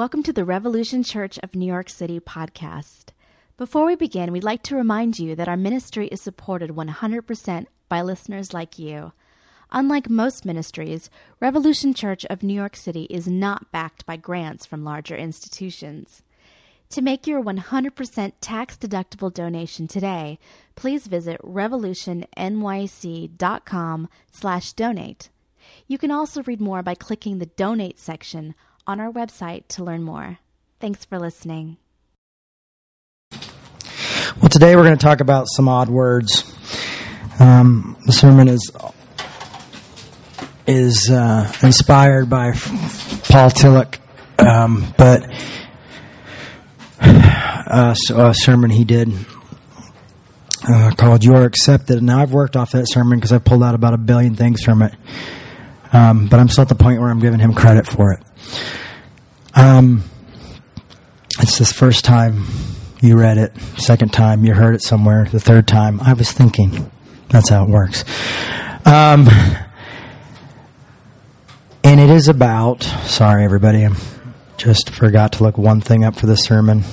Welcome to the Revolution Church of New York City podcast. Before we begin, we'd like to remind you that our ministry is supported 100% by listeners like you. Unlike most ministries, Revolution Church of New York City is not backed by grants from larger institutions. To make your 100% tax-deductible donation today, please visit revolutionnyc.com/donate. You can also read more by clicking the Donate section on our website to learn more. Thanks for listening. Well, today we're going to talk about some odd words. The sermon is inspired by Paul Tillich, but a sermon he did called "You're Accepted." Now, I've worked off that sermon because I pulled out about 1 billion things from it, but I'm still at the point where I'm giving him credit for it. It's this first time you read it, second time you heard it somewhere, the third time I was thinking. That's how it works. And it is about, sorry everybody, I just forgot to look one thing up for this sermon.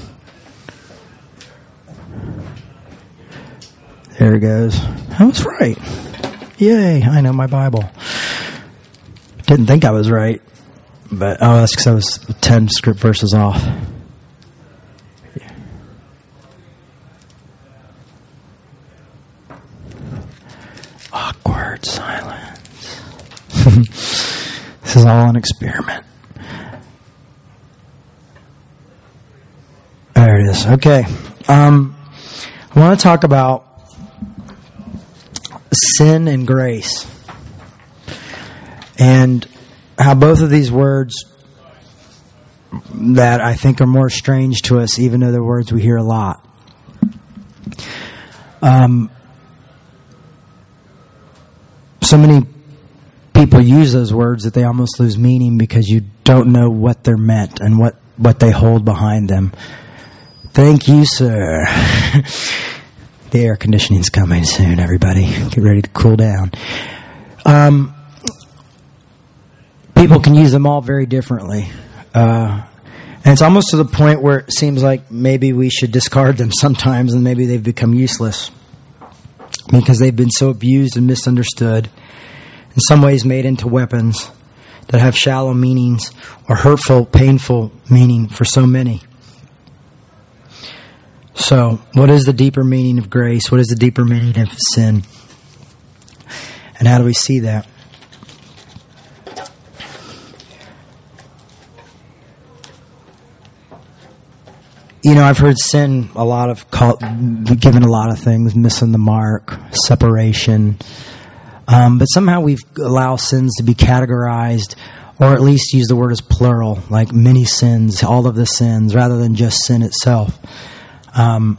There it goes. I was right. Yay, I know my Bible. Didn't think I was right, but that's because I was 10 script verses off. Yeah. Awkward silence. This is all an experiment. There it is. Okay. I want to talk about sin and grace, and how both of these words that I think are more strange to us, even though they're words we hear a lot. So many people use those words that they almost lose meaning because you don't know what they're meant and what they hold behind them. Thank you, sir. The air conditioning's coming soon, everybody. Get ready to cool down. People can use them all very differently. And it's almost to the point where it seems like maybe we should discard them sometimes, and maybe they've become useless because they've been so abused and misunderstood. In some ways made into weapons that have shallow meanings or hurtful, painful meaning for so many. So, what is the deeper meaning of grace? What is the deeper meaning of sin? And how do we see that? You know, I've heard sin a lot of, given a lot of things, missing the mark, separation. But somehow we allow sins to be categorized, or at least use the word as plural, like many sins, all of the sins, rather than just sin itself. And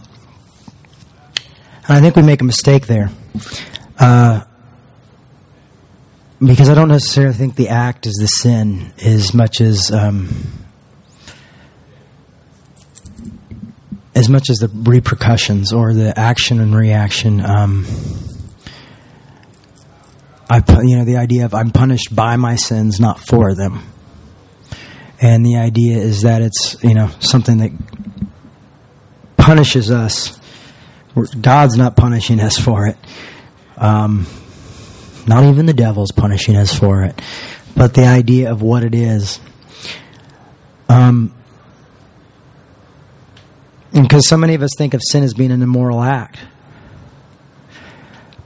I think we make a mistake there. Because I don't necessarily think the act is the sin as much as the repercussions or the action and reaction. The idea of I'm punished by my sins, not for them. And the idea is that it's, something that punishes us. God's not punishing us for it. Not even the devil's punishing us for it. But the idea of what it is. And because so many of us think of sin as being an immoral act.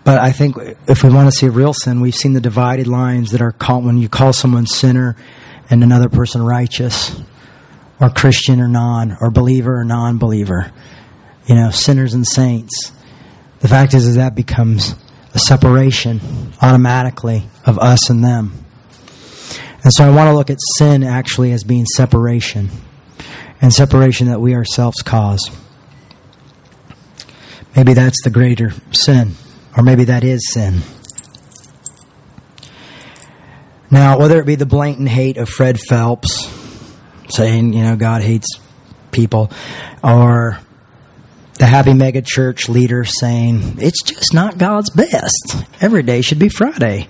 But I think if we want to see real sin, we've seen the divided lines that are called when you call someone sinner and another person righteous, or Christian or non, or believer or non-believer. Sinners and saints. The fact is that becomes a separation automatically of us and them. And so I want to look at sin actually as being separation, and separation that we ourselves cause. Maybe that's the greater sin. Or maybe that is sin. Now, whether it be the blatant hate of Fred Phelps, saying, God hates people, or the happy mega church leader saying, it's just not God's best. Every day should be Friday.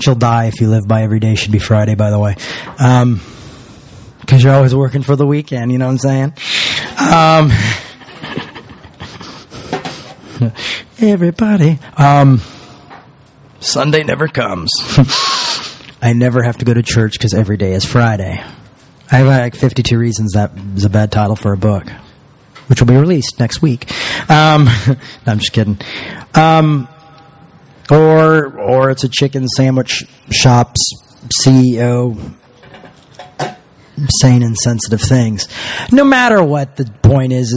She'll die if you live by every day. Should be Friday, by the way. Because you're always working for the weekend, you know what I'm saying? Everybody. Sunday never comes. I never have to go to church because every day is Friday. I have like 52 reasons that is a bad title for a book, which will be released next week. No, I'm just kidding. Or it's a chicken sandwich shop's CEO saying insensitive things. No matter what, the point is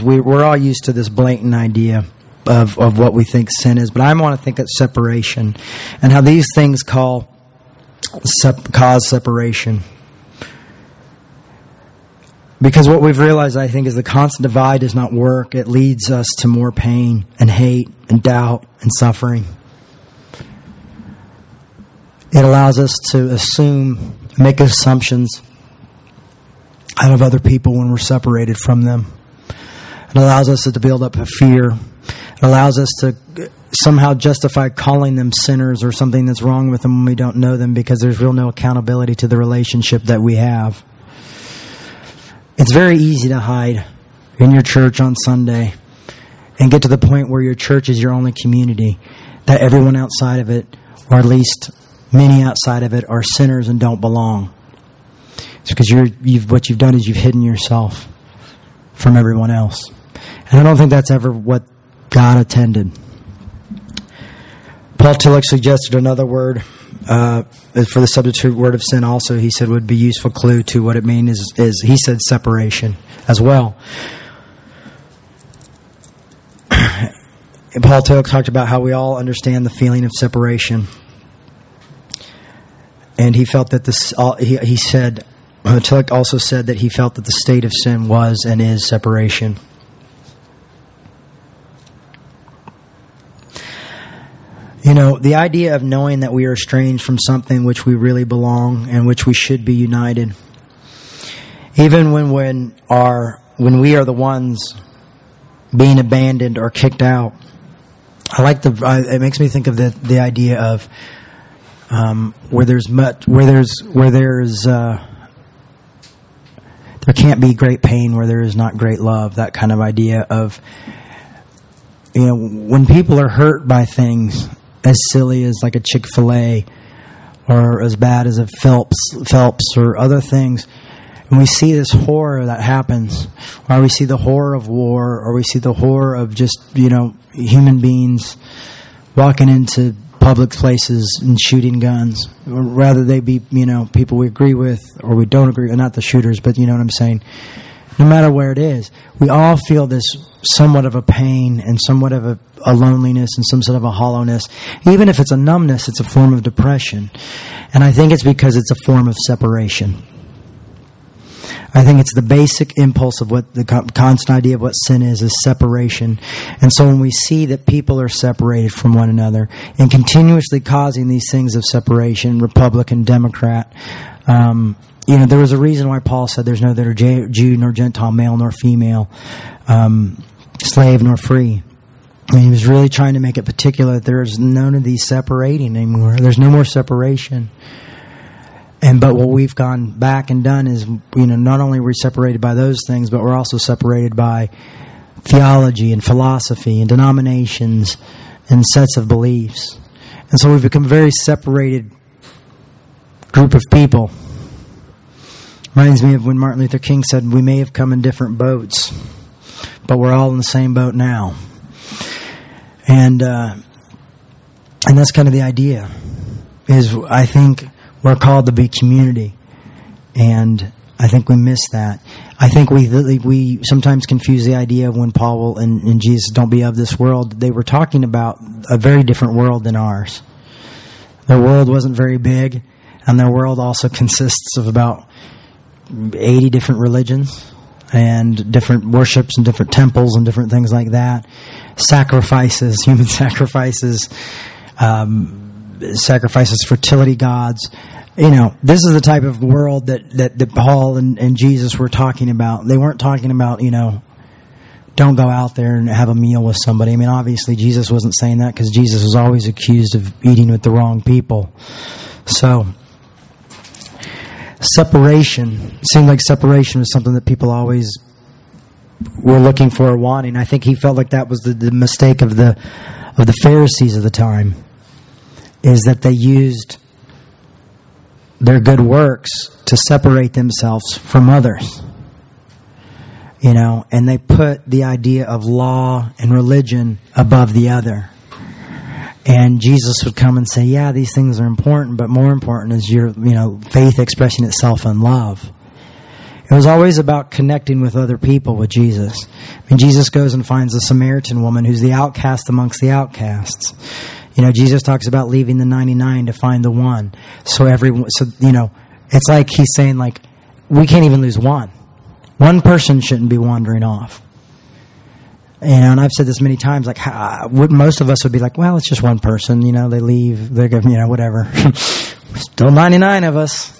we're all used to this blatant idea of what we think sin is. But I want to think of separation and how these things cause separation. Because what we've realized, I think, is the constant divide does not work. It leads us to more pain and hate and doubt and suffering. It allows us to make assumptions out of other people when we're separated from them. It allows us to build up a fear. It allows us to somehow justify calling them sinners or something that's wrong with them when we don't know them, because there's real no accountability to the relationship that we have. It's very easy to hide in your church on Sunday and get to the point where your church is your only community, that everyone outside of it, or at least many outside of it, are sinners and don't belong. It's because what you've done is you've hidden yourself from everyone else. And I don't think that's ever what God intended. Paul Tillich suggested another word for the substitute word of sin also, he said, would be a useful clue to what it means is he said separation as well. And Paul Tillich talked about how we all understand the feeling of separation. And he felt that Tillich also said that he felt that the state of sin was and is separation. You know, the idea of knowing that we are estranged from something which we really belong and which we should be united, even when we are the ones being abandoned or kicked out. It makes me think of the idea of there can't be great pain where there is not great love. That kind of idea of, you know, when people are hurt by things as silly as like a Chick-fil-A or as bad as a Phelps or other things. And we see this horror that happens, or we see the horror of war, or we see the horror of just, you know, human beings walking into public places and shooting guns. Or rather they be, you know, people we agree with or we don't agree with, not the shooters, but you know what I'm saying. No matter where it is, we all feel this somewhat of a pain and somewhat of a loneliness and some sort of a hollowness. Even if it's a numbness, it's a form of depression. And I think it's because it's a form of separation. I think it's the basic impulse of what the constant idea of what sin is separation. And so when we see that people are separated from one another and continuously causing these things of separation, Republican, Democrat, you know, there was a reason why Paul said there's no there Jew nor Gentile, male nor female, slave nor free. I mean, he was really trying to make it particular that there's none of these separating anymore. There's no more separation. But what we've gone back and done is, you know, not only are we separated by those things, but we're also separated by theology and philosophy and denominations and sets of beliefs. And so we've become a very separated group of people. Reminds me of when Martin Luther King said, we may have come in different boats, but we're all in the same boat now. And that's kind of the idea, is I think we're called to be community, and I think we miss that. I think we sometimes confuse the idea of when Paul and Jesus, don't be of this world, they were talking about a very different world than ours. Their world wasn't very big, and their world also consists of about 80 different religions and different worships and different temples and different things like that. Sacrifices, human sacrifices, sacrifices, fertility gods. You know, this is the type of world that Paul and Jesus were talking about. They weren't talking about, you know, don't go out there and have a meal with somebody. I mean, obviously Jesus wasn't saying that because Jesus was always accused of eating with the wrong people. So separation, it seemed like separation was something that people always were looking for or wanting. I think he felt like that was the mistake of the Pharisees of the time, is that they used their good works to separate themselves from others. You know, and they put the idea of law and religion above the other. And Jesus would come and say, yeah, these things are important, but more important is your, you know, faith expressing itself in love. It was always about connecting with other people with Jesus. I mean, Jesus goes and finds the Samaritan woman who's the outcast amongst the outcasts. You know, Jesus talks about leaving the 99 to find the one. So you know, it's like he's saying, like, we can't even lose one. One person shouldn't be wandering off. You know, and I've said this many times, like, most of us would be like, well, it's just one person, you know, they leave, they're going, you know, whatever. Still 99 of us.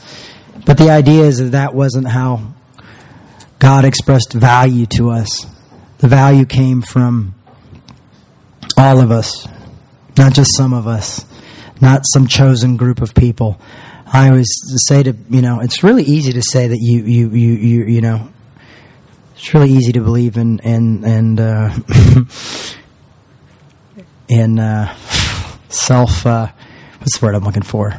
But the idea is that that wasn't how God expressed value to us. The value came from all of us, not just some of us, not some chosen group of people. I always say to, you know, it's really easy to say that you know, it's really easy to believe in in self. What's the word I'm looking for?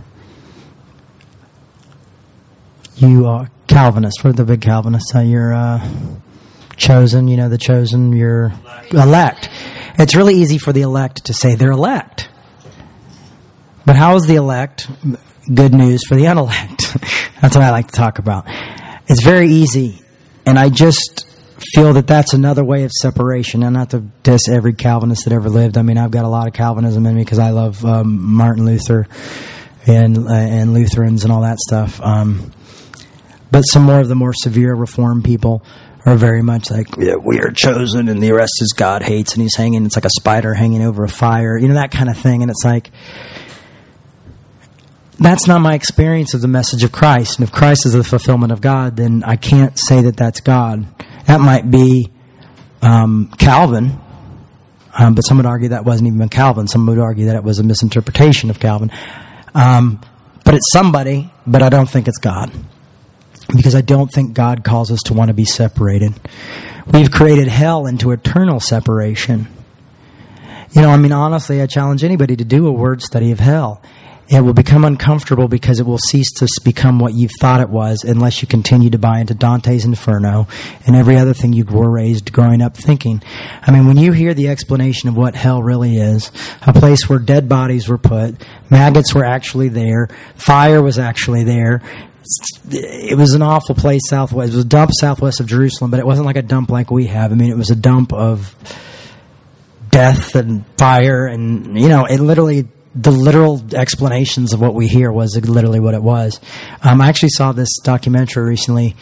You are Calvinist. We're the big Calvinists. You're chosen. You know, the chosen. You're elect. It's really easy for the elect to say they're elect. But how is the elect good news for the unelect? That's what I like to talk about. It's very easy, and I just feel that that's another way of separation. And not to diss every Calvinist that ever lived. I mean, I've got a lot of Calvinism in me because I love Martin Luther and Lutherans and all that stuff. But some more of the more severe Reformed people are very much like, yeah, we are chosen, and the rest is God hates, and he's hanging. It's like a spider hanging over a fire, you know, that kind of thing. And it's like, that's not my experience of the message of Christ. And if Christ is the fulfillment of God, then I can't say that that's God. That might be Calvin, but some would argue that wasn't even Calvin. Some would argue that it was a misinterpretation of Calvin. But it's somebody, but I don't think it's God. Because I don't think God calls us to want to be separated. We've created hell into eternal separation. You know, I mean, honestly, I challenge anybody to do a word study of hell. It will become uncomfortable because it will cease to become what you've thought it was unless you continue to buy into Dante's Inferno and every other thing you were raised growing up thinking. I mean, when you hear the explanation of what hell really is, a place where dead bodies were put, maggots were actually there, fire was actually there. It was an awful place southwest. It was a dump southwest of Jerusalem, but it wasn't like a dump like we have. I mean, it was a dump of death and fire and, you know, it literally... The literal explanations of what we hear was literally what it was. I actually saw this documentary recently,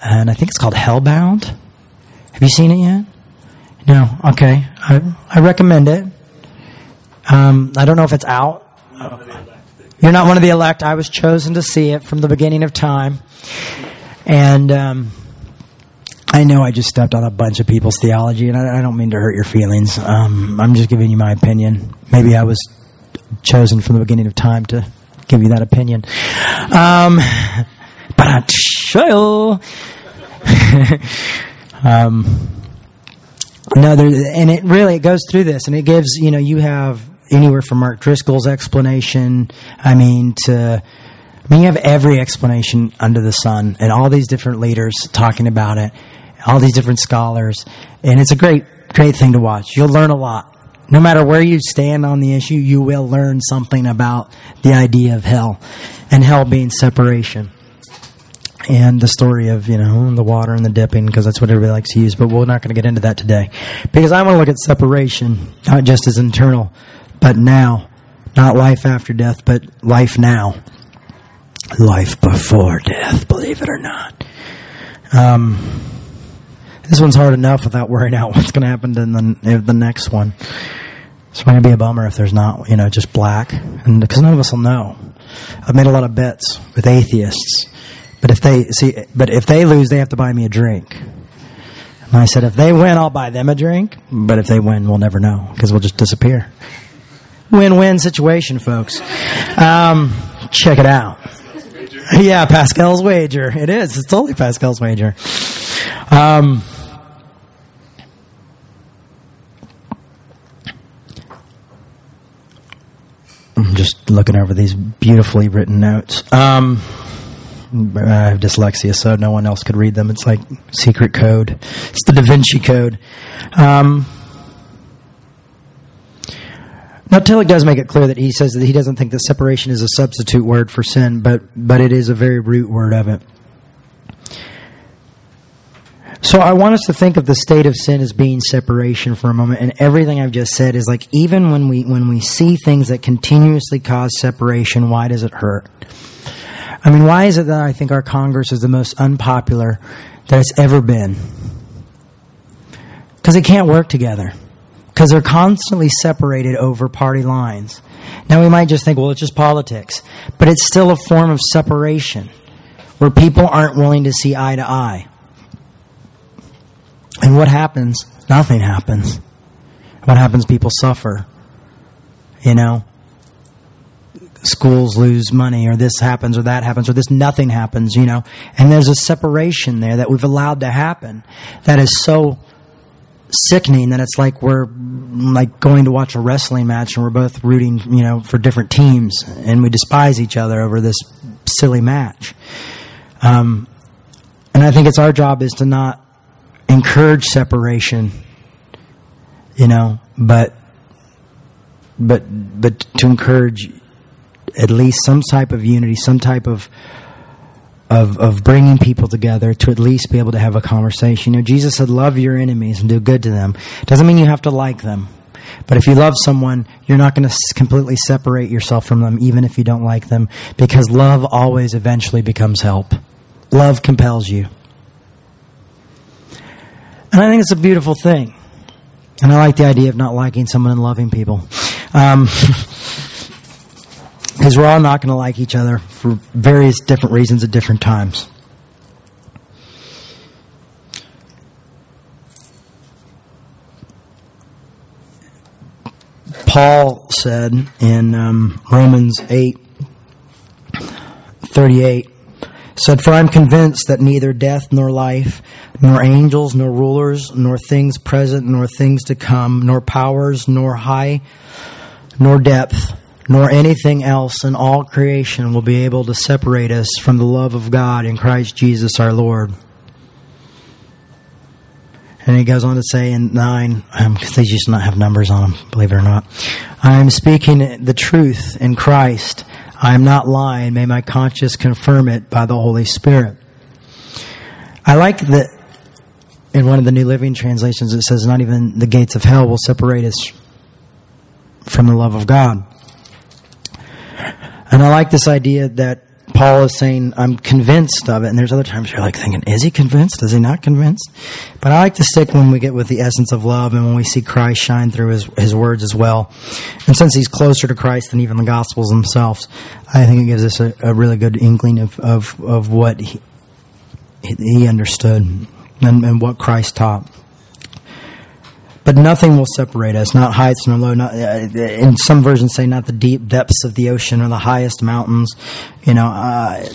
and I think it's called Hellbound. Have you seen it yet? No? Okay. I recommend it. I don't know if it's out. You're not one of the elect. I was chosen to see it from the beginning of time. And I know I just stepped on a bunch of people's theology, and I don't mean to hurt your feelings. I'm just giving you my opinion. Maybe I was chosen from the beginning of time to give you that opinion. But I show. No, and it really, it goes through this, and it gives, you know, you have anywhere from Mark Driscoll's explanation, you have every explanation under the sun, and all these different leaders talking about it, all these different scholars, and it's a great thing to watch. You'll learn a lot. No matter where you stand on the issue, you will learn something about the idea of hell and hell being separation and the story of, you know, the water and the dipping, because that's what everybody likes to use. But we're not going to get into that today because I want to look at separation, not just as internal, but now, not life after death, but life now, life before death, believe it or not. This one's hard enough without worrying out what's going to happen in the next one. It's going to be a bummer if there's not, you know, just black. And because none of us will know. I've made a lot of bets with atheists. But if they lose, they have to buy me a drink. And I said, if they win, I'll buy them a drink. But if they win, we'll never know because we'll just disappear. Win-win situation, folks. Check it out. Yeah, Pascal's Wager. It is. It's totally Pascal's Wager. I'm just looking over these beautifully written notes. I have dyslexia, so no one else could read them. It's like secret code. It's the Da Vinci Code. Now, Tillich does make it clear that he says that he doesn't think that separation is a substitute word for sin, but it is a very root word of it. So I want us to think of the state of sin as being separation for a moment, and everything I've just said is like, even when we see things that continuously cause separation, why does it hurt? I mean, why is it that I think our Congress is the most unpopular that it's ever been? Because they can't work together. Because they're constantly separated over party lines. Now we might just think, well, it's just politics. But it's still a form of separation where people aren't willing to see eye to eye. And what happens? Nothing happens. What happens? People suffer. You know? Schools lose money, or this happens, or that happens, or this nothing happens, you know? And there's a separation there that we've allowed to happen that is so sickening that it's like we're like going to watch a wrestling match and we're both rooting, you know, for different teams, and we despise each other over this silly match. And I think it's our job is to not encourage separation, you know, but to encourage at least some type of unity, some type of bringing people together to at least be able to have a conversation. You know, Jesus said, love your enemies and do good to them. Doesn't mean you have to like them. But if you love someone, you're not going to completely separate yourself from them, even if you don't like them, because love always eventually becomes help. Love compels you. And I think it's a beautiful thing. And I like the idea of not liking someone and loving people. Because we're all not going to like each other for various different reasons at different times. Paul said in Romans 8:38, said, for I am convinced that neither death nor life, nor angels, nor rulers, nor things present, nor things to come, nor powers, nor height, nor depth, nor anything else in all creation will be able to separate us from the love of God in Christ Jesus our Lord. And he goes on to say in 9, because they used to not have numbers on them, believe it or not, I am speaking the truth in Christ. I am not lying. May my conscience confirm it by the Holy Spirit. I like that in one of the New Living Translations it says, not even the gates of hell will separate us from the love of God. And I like this idea that Paul is saying, I'm convinced of it. And there's other times you're like thinking, is he convinced? Is he not convinced? But I like to stick when we get with the essence of love and when we see Christ shine through his words as well. And since he's closer to Christ than even the Gospels themselves, I think it gives us a really good inkling of what he understood and what Christ taught. But nothing will separate us, not heights nor low. Not, in some versions say not the deep depths of the ocean or the highest mountains. You know,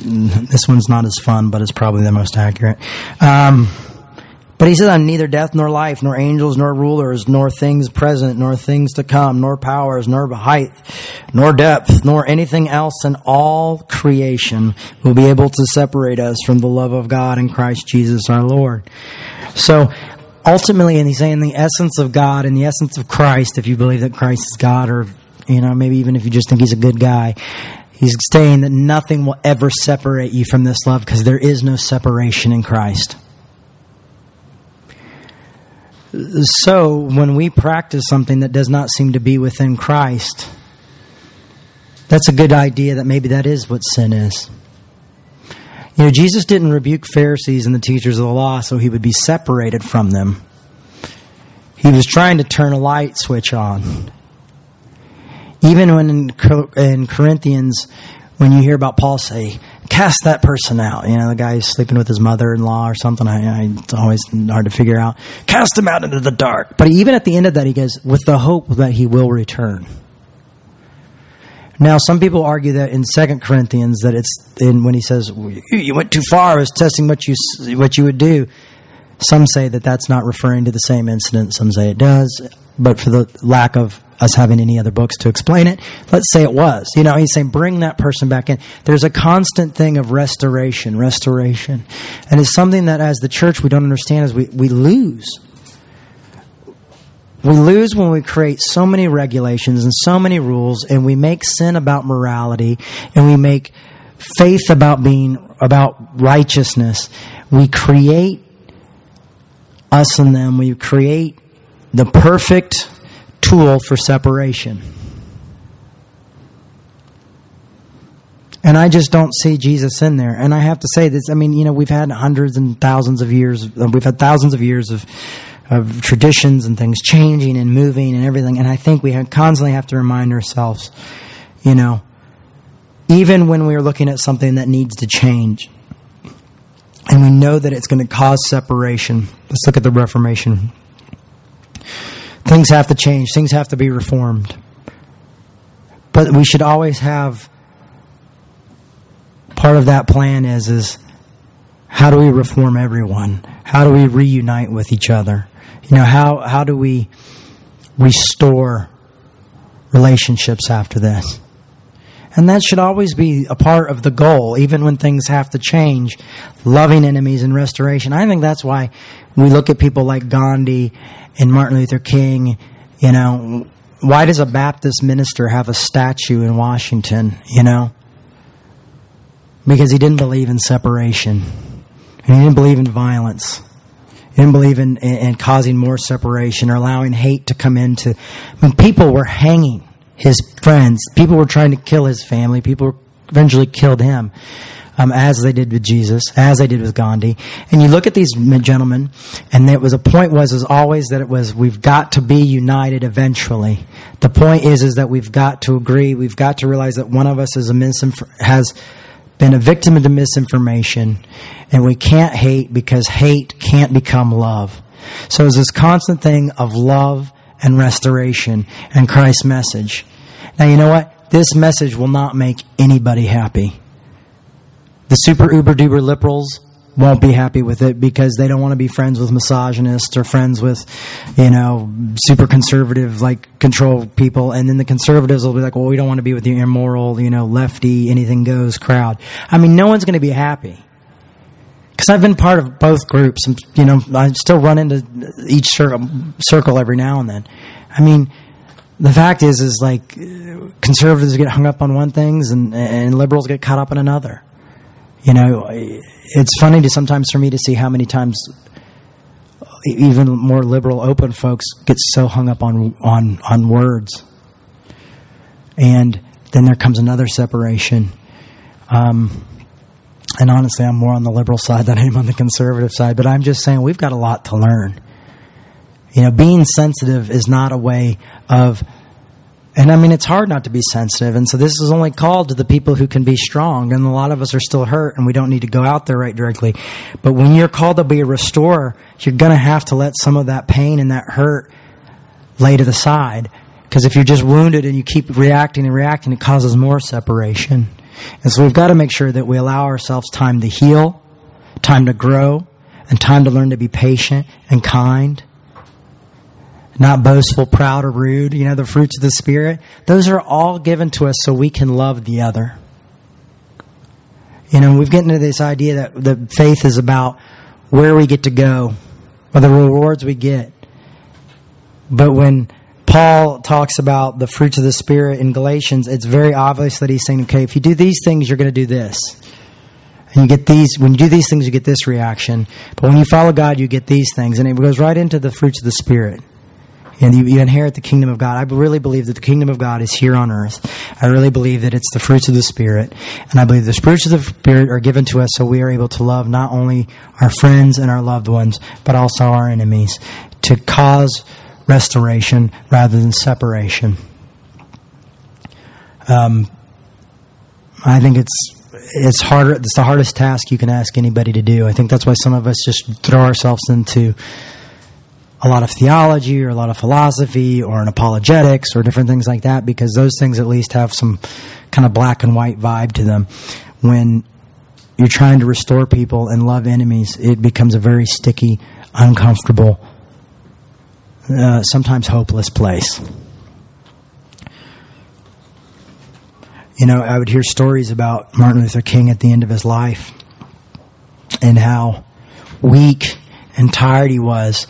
this one's not as fun, but it's probably the most accurate. But he says, I'm neither death nor life, nor angels nor rulers, nor things present, nor things to come, nor powers, nor height, nor depth, nor anything else in all creation will be able to separate us from the love of God in Christ Jesus our Lord. So, ultimately, and he's saying the essence of God and the essence of Christ, if you believe that Christ is God, or, you know, maybe even if you just think he's a good guy, he's saying that nothing will ever separate you from this love because there is no separation in Christ. So when we practice something that does not seem to be within Christ, that's a good idea that maybe that is what sin is. You know, Jesus didn't rebuke Pharisees and the teachers of the law so he would be separated from them. He was trying to turn a light switch on. Even when in Corinthians, when you hear about Paul say, cast that person out. You know, the guy who's sleeping with his mother-in-law or something. It's always hard to figure out. Cast him out into the dark. But even at the end of that, he goes, with the hope that he will return. Now, some people argue that in 2 Corinthians, that it's in when he says, you went too far, I was testing what you would do. Some say that that's not referring to the same incident. Some say it does. But for the lack of us having any other books to explain it, let's say it was. You know, he's saying bring that person back in. There's a constant thing of restoration. And it's something that as the church we don't understand is we lose. We lose when we create so many regulations and so many rules, and we make sin about morality, and we make faith about righteousness. We create us and them. We create the perfect tool for separation. And I just don't see Jesus in there. And I have to say this, I mean, you know, we've had thousands of years of traditions and things changing and moving and everything. And I think we constantly have to remind ourselves, you know, even when we're looking at something that needs to change and we know that it's going to cause separation. Let's look at the Reformation. Things have to change. Things have to be reformed. But we should always have, part of that plan is how do we reform everyone? How do we reunite with each other? You know, how do we restore relationships after this? And that should always be a part of the goal, even when things have to change, loving enemies and restoration. I think that's why we look at people like Gandhi and Martin Luther King. You know, why does a Baptist minister have a statue in Washington, you know? Because he didn't believe in separation. And he didn't believe in violence. He didn't believe in causing more separation or allowing hate to come into. I mean, people were hanging his friends. People were trying to kill his family. People eventually killed him, as they did with Jesus, as they did with Gandhi. And you look at these gentlemen, and we've got to be united eventually. The point is that we've got to agree. We've got to realize that one of us is has been a victim of the misinformation, and we can't hate because hate can't become love. So it's this constant thing of love and restoration and Christ's message. Now, you know what? This message will not make anybody happy. The super uber-duper liberals won't be happy with it because they don't want to be friends with misogynists or friends with, you know, super conservative, like, control people. And then the conservatives will be like, well, we don't want to be with the immoral, you know, lefty, anything goes crowd. I mean, no one's going to be happy. Because I've been part of both groups. And, you know, I still run into each circle every now and then. I mean, the fact is like, conservatives get hung up on one things and liberals get caught up in another. You know, it's funny to sometimes for me to see how many times even more liberal open folks get so hung up on words. And then there comes another separation. And honestly, I'm more on the liberal side than I am on the conservative side. But I'm just saying we've got a lot to learn. You know, being sensitive is not a way of... And I mean, it's hard not to be sensitive. And so this is only called to the people who can be strong. And a lot of us are still hurt, and we don't need to go out there right directly. But when you're called to be a restorer, you're going to have to let some of that pain and that hurt lay to the side. Because if you're just wounded and you keep reacting, it causes more separation. And so we've got to make sure that we allow ourselves time to heal, time to grow, and time to learn to be patient and kind. Not boastful, proud, or rude. You know, the fruits of the Spirit. Those are all given to us so we can love the other. You know, we've gotten into this idea that the faith is about where we get to go or the rewards we get. But when Paul talks about the fruits of the Spirit in Galatians, it's very obvious that he's saying, okay, if you do these things, you're going to do this. And you get these, when you do these things, you get this reaction. But when you follow God, you get these things. And it goes right into the fruits of the Spirit. And you inherit the kingdom of God. I really believe that the kingdom of God is here on earth. I really believe that it's the fruits of the Spirit. And I believe the fruits of the Spirit are given to us so we are able to love not only our friends and our loved ones, but also our enemies, to cause restoration rather than separation. I think it's it's harder. It's the hardest task you can ask anybody to do. I think that's why some of us just throw ourselves into a lot of theology or a lot of philosophy or an apologetics or different things like that, because those things at least have some kind of black and white vibe to them. When you're trying to restore people and love enemies, it becomes a very sticky, uncomfortable, sometimes hopeless place. You know, I would hear stories about Martin Luther King at the end of his life and how weak and tired he was,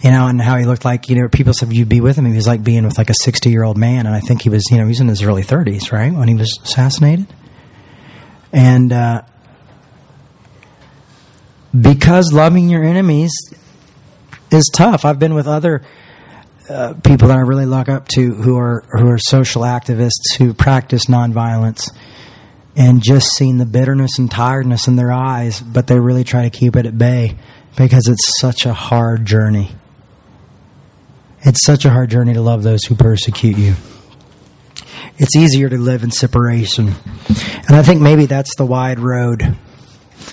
you know, and how he looked like, you know, people said you'd be with him. He was like being with like a 60-year-old man, and I think he was, you know, he was in his early 30s, right, when he was assassinated. And because loving your enemies is tough. I've been with other people that I really look up to who are social activists who practice nonviolence, and just seeing the bitterness and tiredness in their eyes, but they really try to keep it at bay because it's such a hard journey. It's such a hard journey to love those who persecute you. It's easier to live in separation. And I think maybe that's the wide road.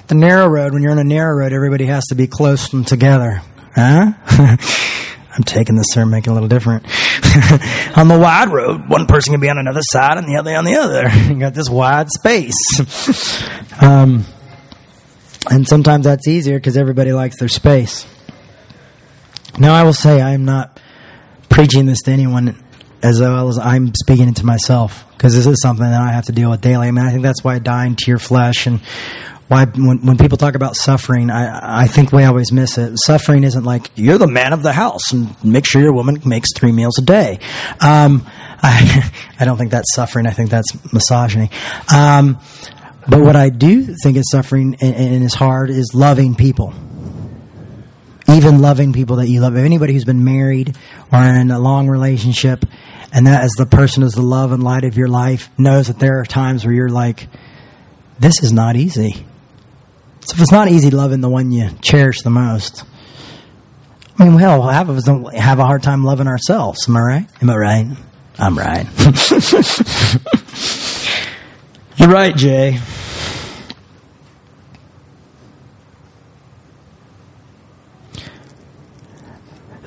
The narrow road, when you're on a narrow road, everybody has to be close and together. Huh? I'm taking this sermon, making it a little different. On the wide road, one person can be on another side and the other on the other. You got this wide space. And sometimes that's easier because everybody likes their space. Now, I will say I am not preaching this to anyone as well as I'm speaking it to myself, because this is something that I have to deal with daily. I mean, I think that's why dying to your flesh and why when people talk about suffering, I think we always miss it. Suffering isn't like, you're the man of the house and make sure your woman makes 3 meals a day. I don't think that's suffering. I think that's misogyny. But what I do think is suffering and is hard is loving people. Even loving people that you love. Anybody who's been married or in a long relationship, and that as the person is the love and light of your life, knows that there are times where you're like, this is not easy. So if it's not easy loving the one you cherish the most, I mean, hell, half of us don't have a hard time loving ourselves. Am I right? Am I right? I'm right. You're right, Jay.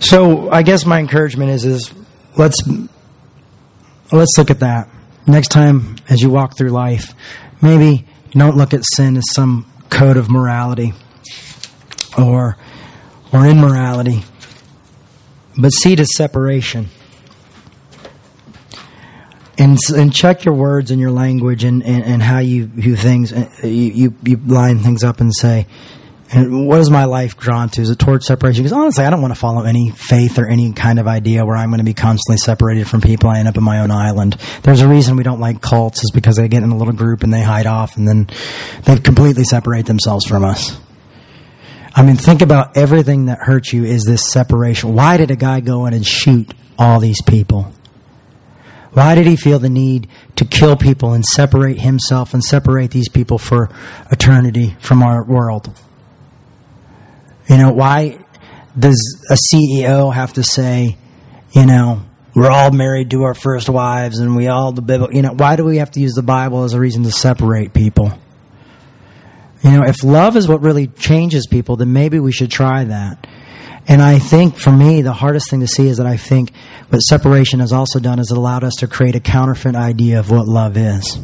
So I guess my encouragement is let's look at that. Next time as you walk through life, maybe don't look at sin as some code of morality or immorality, but see it as separation. And check your words and your language and how you view things. You line things up and say, and what is my life drawn to? Is it towards separation? Because honestly, I don't want to follow any faith or any kind of idea where I'm going to be constantly separated from people. I end up in my own island. There's a reason we don't like cults, is because they get in a little group and they hide off, and then they completely separate themselves from us. I mean, think about everything that hurts you is this separation. Why did a guy go in and shoot all these people? Why did he feel the need to kill people and separate himself and separate these people for eternity from our world? You know, why does a CEO have to say, you know, we're all married to our first wives and we all the Bible, you know, why do we have to use the Bible as a reason to separate people? You know, if love is what really changes people, then maybe we should try that. And I think, for me, the hardest thing to see is that I think what separation has also done is it allowed us to create a counterfeit idea of what love is.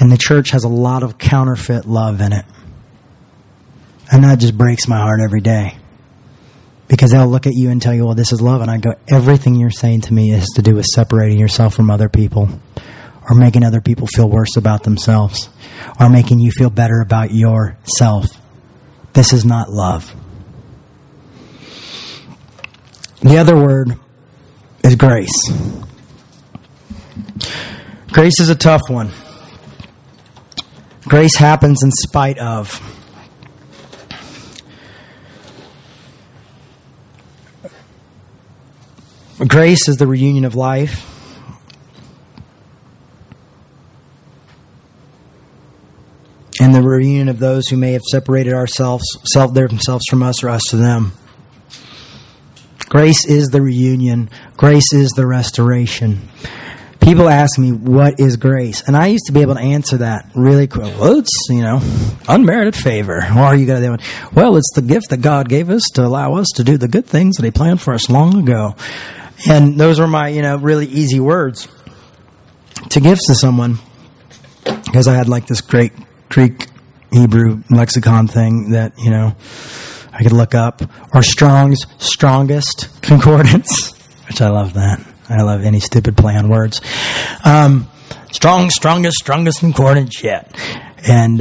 And the church has a lot of counterfeit love in it. And that just breaks my heart every day. Because they'll look at you and tell you, well, this is love. And I go, everything you're saying to me is to do with separating yourself from other people, or making other people feel worse about themselves, or making you feel better about yourself. This is not love. The other word is grace. Grace is a tough one. Grace happens in spite of. Grace is the reunion of life. And the reunion of those who may have separated themselves from us, or us to them. Grace is the reunion. Grace is the restoration. people ask me, what is grace? And I used to be able to answer that really quick. Well, it's, you know, unmerited favor. Or you got to do, well, it's the gift that God gave us to allow us to do the good things that He planned for us long ago. And those were my, you know, really easy words to give to someone, because I had like this great Greek Hebrew lexicon thing that, you know, I could look up, or Strong's Strongest Concordance, which I love that. I love any stupid play on words. Strongest Concordance yet. And,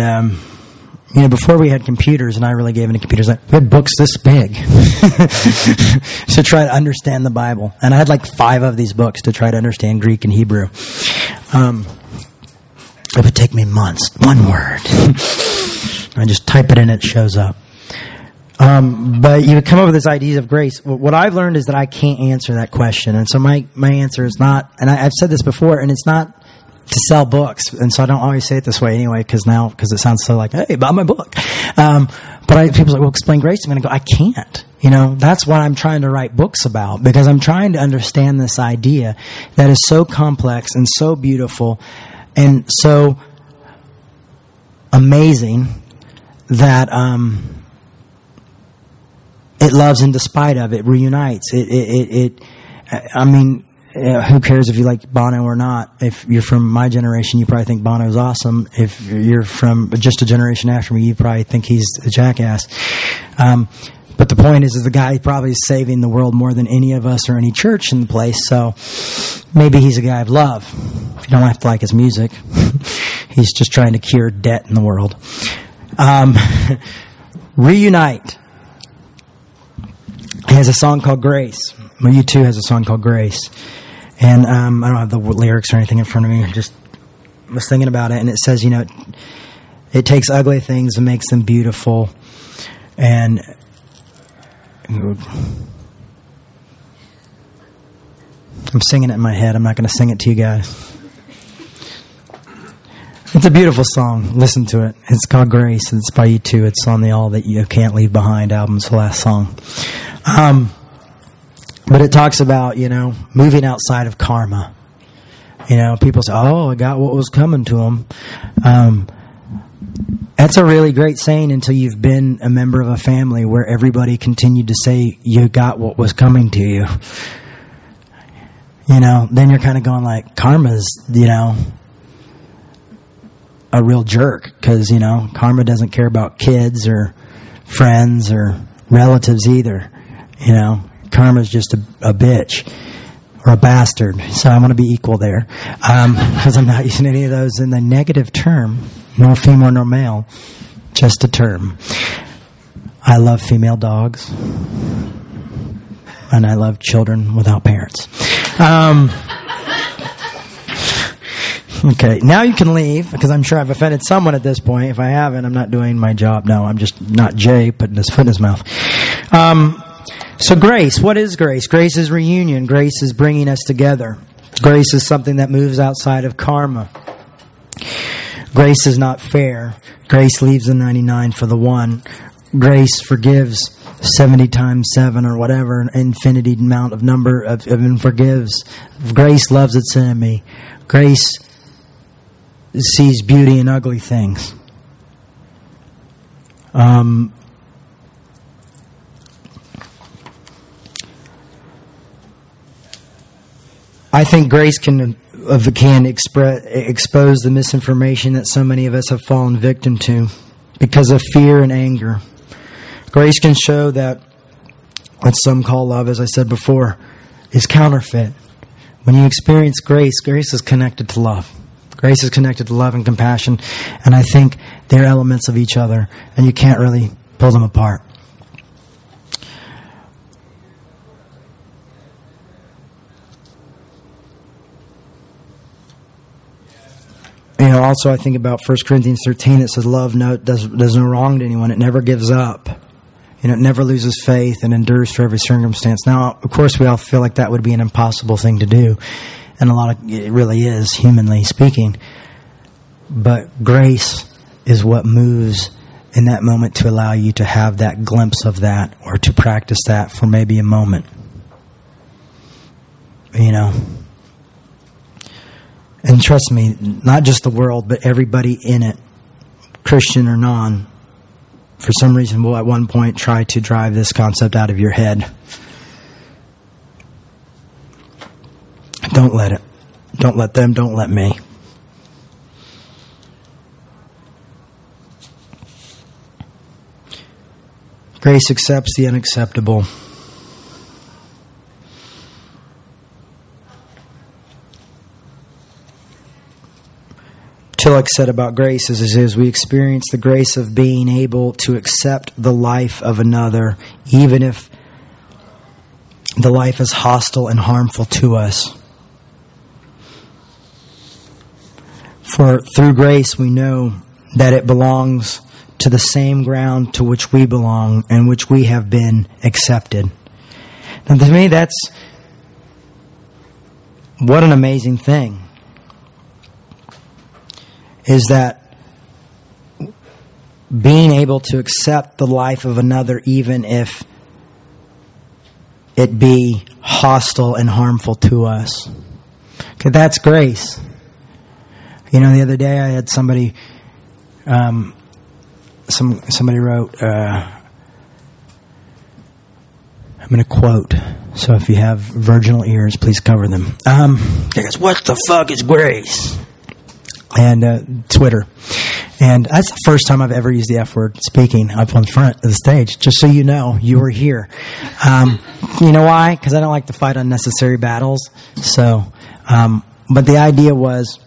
you know, before we had computers, and I really gave into computers, like, we had books this big to try to understand the Bible. And I had like 5 of these books to try to understand Greek and Hebrew. It would take me months. One word. I just type it in, it shows up. But you would come up with this idea of grace. What I've learned is that I can't answer that question. And so my answer is not, and I've said this before, and it's not to sell books. And so I don't always say it this way anyway, because it sounds so like, hey, buy my book. But people are like, well, explain grace. I'm going to go, I can't. You know, that's what I'm trying to write books about, because I'm trying to understand this idea that is so complex and so beautiful and so amazing that it loves in despite of, it reunites. I mean, who cares if you like Bono or not? If you're from my generation, you probably think Bono's awesome. If you're from just a generation after me, you probably think he's a jackass. But the point is the guy probably is saving the world more than any of us or any church in the place. So maybe he's a guy of love. If you don't have to like his music, he's just trying to cure debt in the world. Reunite. He has a song called Grace. Well, U2 has a song called Grace. And I don't have the lyrics or anything in front of me. I just was thinking about it. And it says, you know, it takes ugly things and makes them beautiful. And I'm singing it in my head. I'm not going to sing it to you guys. It's a beautiful song. Listen to it. It's called Grace. It's by U2. It's on the All That You Can't Leave Behind album. It's the last song. But it talks about, you know, moving outside of karma. You know, people say, oh, I got what was coming to them. That's a really great saying until you've been a member of a family where everybody continued to say you got what was coming to you. You know, then you're kind of going like, karma's, you know, a real jerk, because, you know, karma doesn't care about kids or friends or relatives either. You know, karma's just a bitch or a bastard. So I'm going to be equal there, because I'm not using any of those in the negative term, nor female nor male, just a term. I love female dogs, and I love children without parents. Okay, now you can leave, because I'm sure I've offended someone at this point. If I haven't, I'm not doing my job. No, I'm just not Jay putting his foot in his mouth. So grace, what is grace? Grace is reunion. Grace is bringing us together. Grace is something that moves outside of karma. Grace is not fair. Grace leaves the 99 for the one. Grace forgives 70 times 7 or whatever, an infinity amount of number of forgives. Grace loves its enemy. Grace sees beauty in ugly things. I think grace can expose the misinformation that so many of us have fallen victim to because of fear and anger. Grace can show that what some call love, as I said before, is counterfeit. When you experience grace, grace is connected to love. Grace is connected to love and compassion, and I think they're elements of each other, and you can't really pull them apart. You know, also I think about 1 Corinthians 13, it says love does no wrong to anyone. It never gives up. You know, it never loses faith and endures for every circumstance. Now, of course, we all feel like that would be an impossible thing to do. And it really is, humanly speaking. But grace is what moves in that moment to allow you to have that glimpse of that or to practice that for maybe a moment. You know, And trust me, not just the world, but everybody in it, Christian or non, for some reason will at one point try to drive this concept out of your head. Don't let it. Don't let them. Don't let me. Grace accepts the unacceptable. Tillich said about grace is we experience the grace of being able to accept the life of another, even if the life is hostile and harmful to us. For through grace we know that it belongs to the same ground to which we belong and which we have been accepted. Now to me that's what an amazing thing is, that being able to accept the life of another even if it be hostile and harmful to us. Okay, that's grace. You know, the other day I had somebody, somebody wrote, I'm going to quote, so if you have virginal ears, please cover them. They goes, what the fuck is grace? And Twitter. And that's the first time I've ever used the F word speaking up on the front of the stage, just so you know, you were here. You know why? Because I don't like to fight unnecessary battles. So, but the idea was,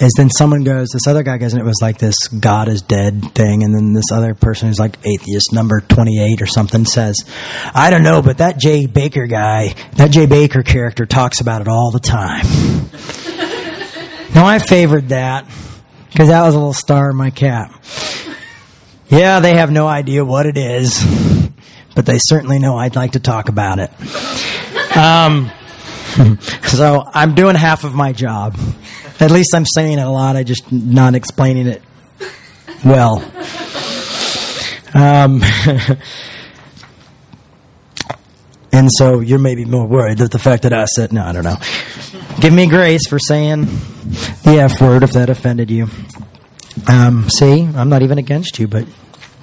is then someone goes, this other guy goes, and it was like this God is dead thing, and then this other person who's like atheist number 28 or something says, I don't know, but that Jay Bakker guy, that Jay Bakker character talks about it all the time. Now I favored that, because that was a little star in my cap. Yeah, they have no idea what it is, but they certainly know I'd like to talk about it. So I'm doing half of my job. At least I'm saying it a lot. I just not explaining it well. And so you're maybe more worried that the fact that I said, no, I don't know. Give me grace for saying the F word if that offended you. See, I'm not even against you, but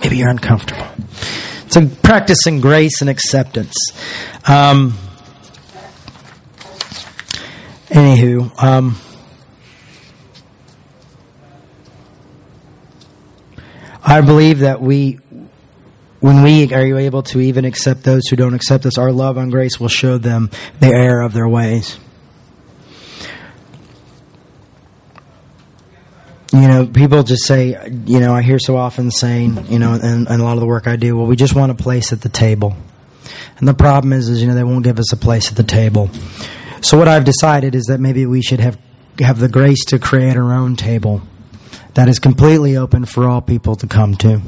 maybe you're uncomfortable. So practicing grace and acceptance. Anywho, I believe that when we are able to even accept those who don't accept us, our love and grace will show them the error of their ways. You know, people just say, you know, I hear so often saying, you know, and a lot of the work I do, well, we just want a place at the table. And the problem is, you know, they won't give us a place at the table. So what I've decided is that maybe we should have the grace to create our own table that is completely open for all people to come to.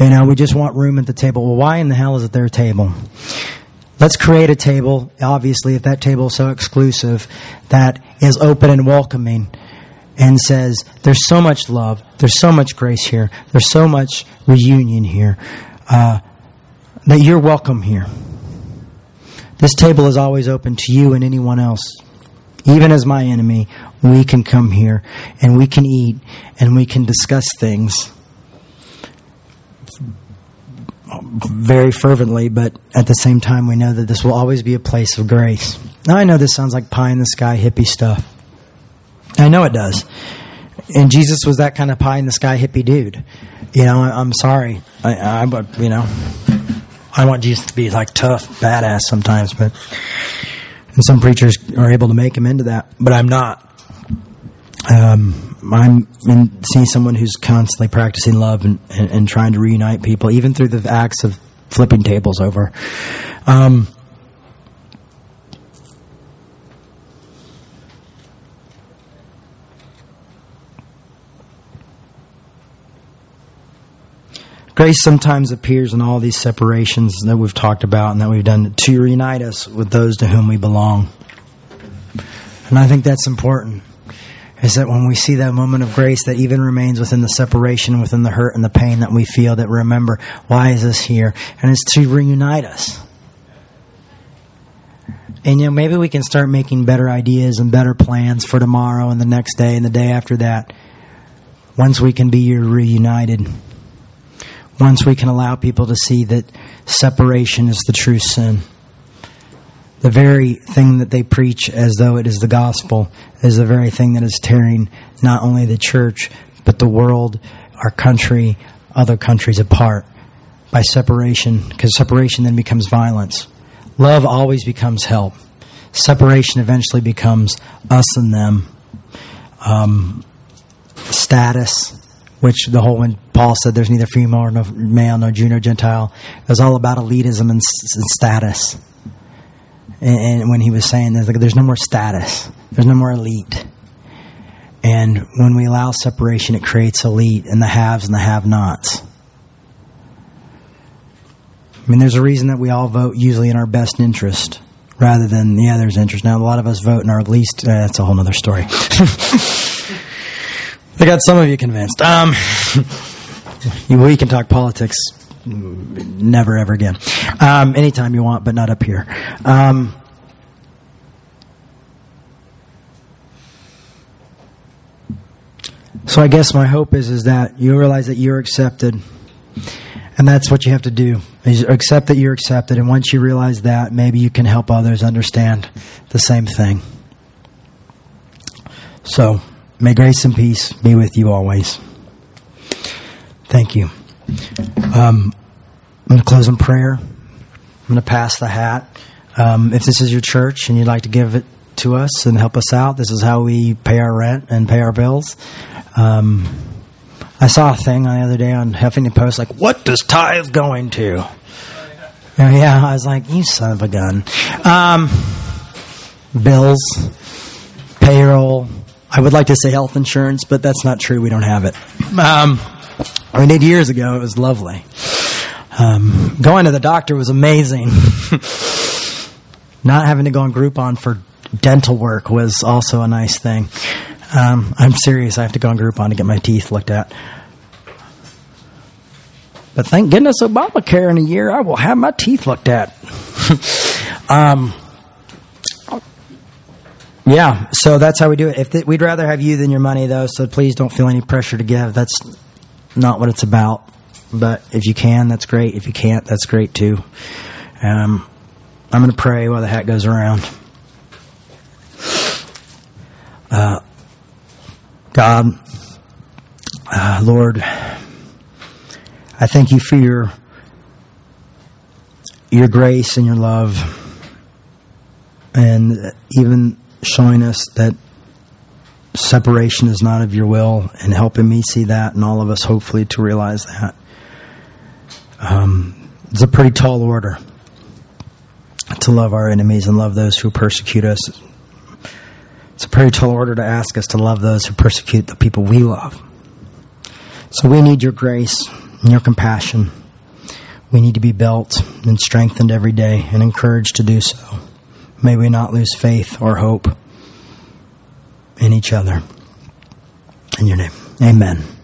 You know, we just want room at the table. Well, why in the hell is it their table? Let's create a table, obviously, if that table is so exclusive, that is open and welcoming and says, there's so much love, there's so much grace here, there's so much reunion here, that you're welcome here. This table is always open to you and anyone else. Even as my enemy, we can come here and we can eat and we can discuss things very fervently, but at the same time we know that this will always be a place of grace. Now I know this sounds like pie-in-the-sky hippie stuff. I know it does. And Jesus was that kind of pie-in-the-sky hippie dude. You know, I'm sorry. I want Jesus to be like tough, badass sometimes, but... And some preachers are able to make him into that, but I'm not. I'm seeing someone who's constantly practicing love and trying to reunite people, even through the acts of flipping tables over. Grace sometimes appears in all these separations that we've talked about and that we've done to reunite us with those to whom we belong. And I think that's important, is that when we see that moment of grace that even remains within the separation, within the hurt and the pain that we feel, that remember, why is this here? And it's to reunite us. And, you know, maybe we can start making better ideas and better plans for tomorrow and the next day and the day after that once we can be reunited, once we can allow people to see that separation is the true sin. The very thing that they preach as though it is the gospel is the very thing that is tearing not only the church, but the world, our country, other countries apart by separation, because separation then becomes violence. Love always becomes help. Separation eventually becomes us and them. Status, which the whole when Paul said there's neither female nor male, nor Jew nor Gentile, it was all about elitism and status. And when he was saying that, like, there's no more status. There's no more elite. And when we allow separation, it creates elite and the haves and the have-nots. I mean, there's a reason that we all vote usually in our best interest rather than the other's interest. Now, a lot of us vote in our least... that's a whole other story. I got some of you convinced. We can talk politics never, ever again. Anytime you want, but not up here. So I guess my hope is that you realize that you're accepted. And that's what you have to do, is accept that you're accepted. And once you realize that, maybe you can help others understand the same thing. So, may grace and peace be with you always. Thank you. I'm going to close in prayer. I'm going to pass the hat. If this is your church and you'd like to give it to us and help us out, this is how we pay our rent and pay our bills. I saw a thing the other day on Huffington Post, like, what does tithe going to? And yeah, I was like, you son of a gun. Bills, payroll. I would like to say health insurance, but that's not true. We don't have it. I mean, 8 years ago, it was lovely. Going to the doctor was amazing. Not having to go on Groupon for dental work was also a nice thing. I'm serious. I have to go on Groupon to get my teeth looked at. But thank goodness Obamacare in a year, I will have my teeth looked at. Yeah, so that's how we do it. We'd rather have you than your money, though, so please don't feel any pressure to give. That's not what it's about. But if you can, that's great. If you can't, that's great, too. I'm going to pray while the hat goes around. God, Lord, I thank you for your grace and your love, and even showing us that separation is not of your will, and helping me see that, and all of us hopefully to realize that. It's a pretty tall order to love our enemies and love those who persecute us. It's a pretty tall order to ask us to love those who persecute the people we love. So we need your grace and your compassion. We need to be built and strengthened every day and encouraged to do so. May we not lose faith or hope in each other. In your name, amen.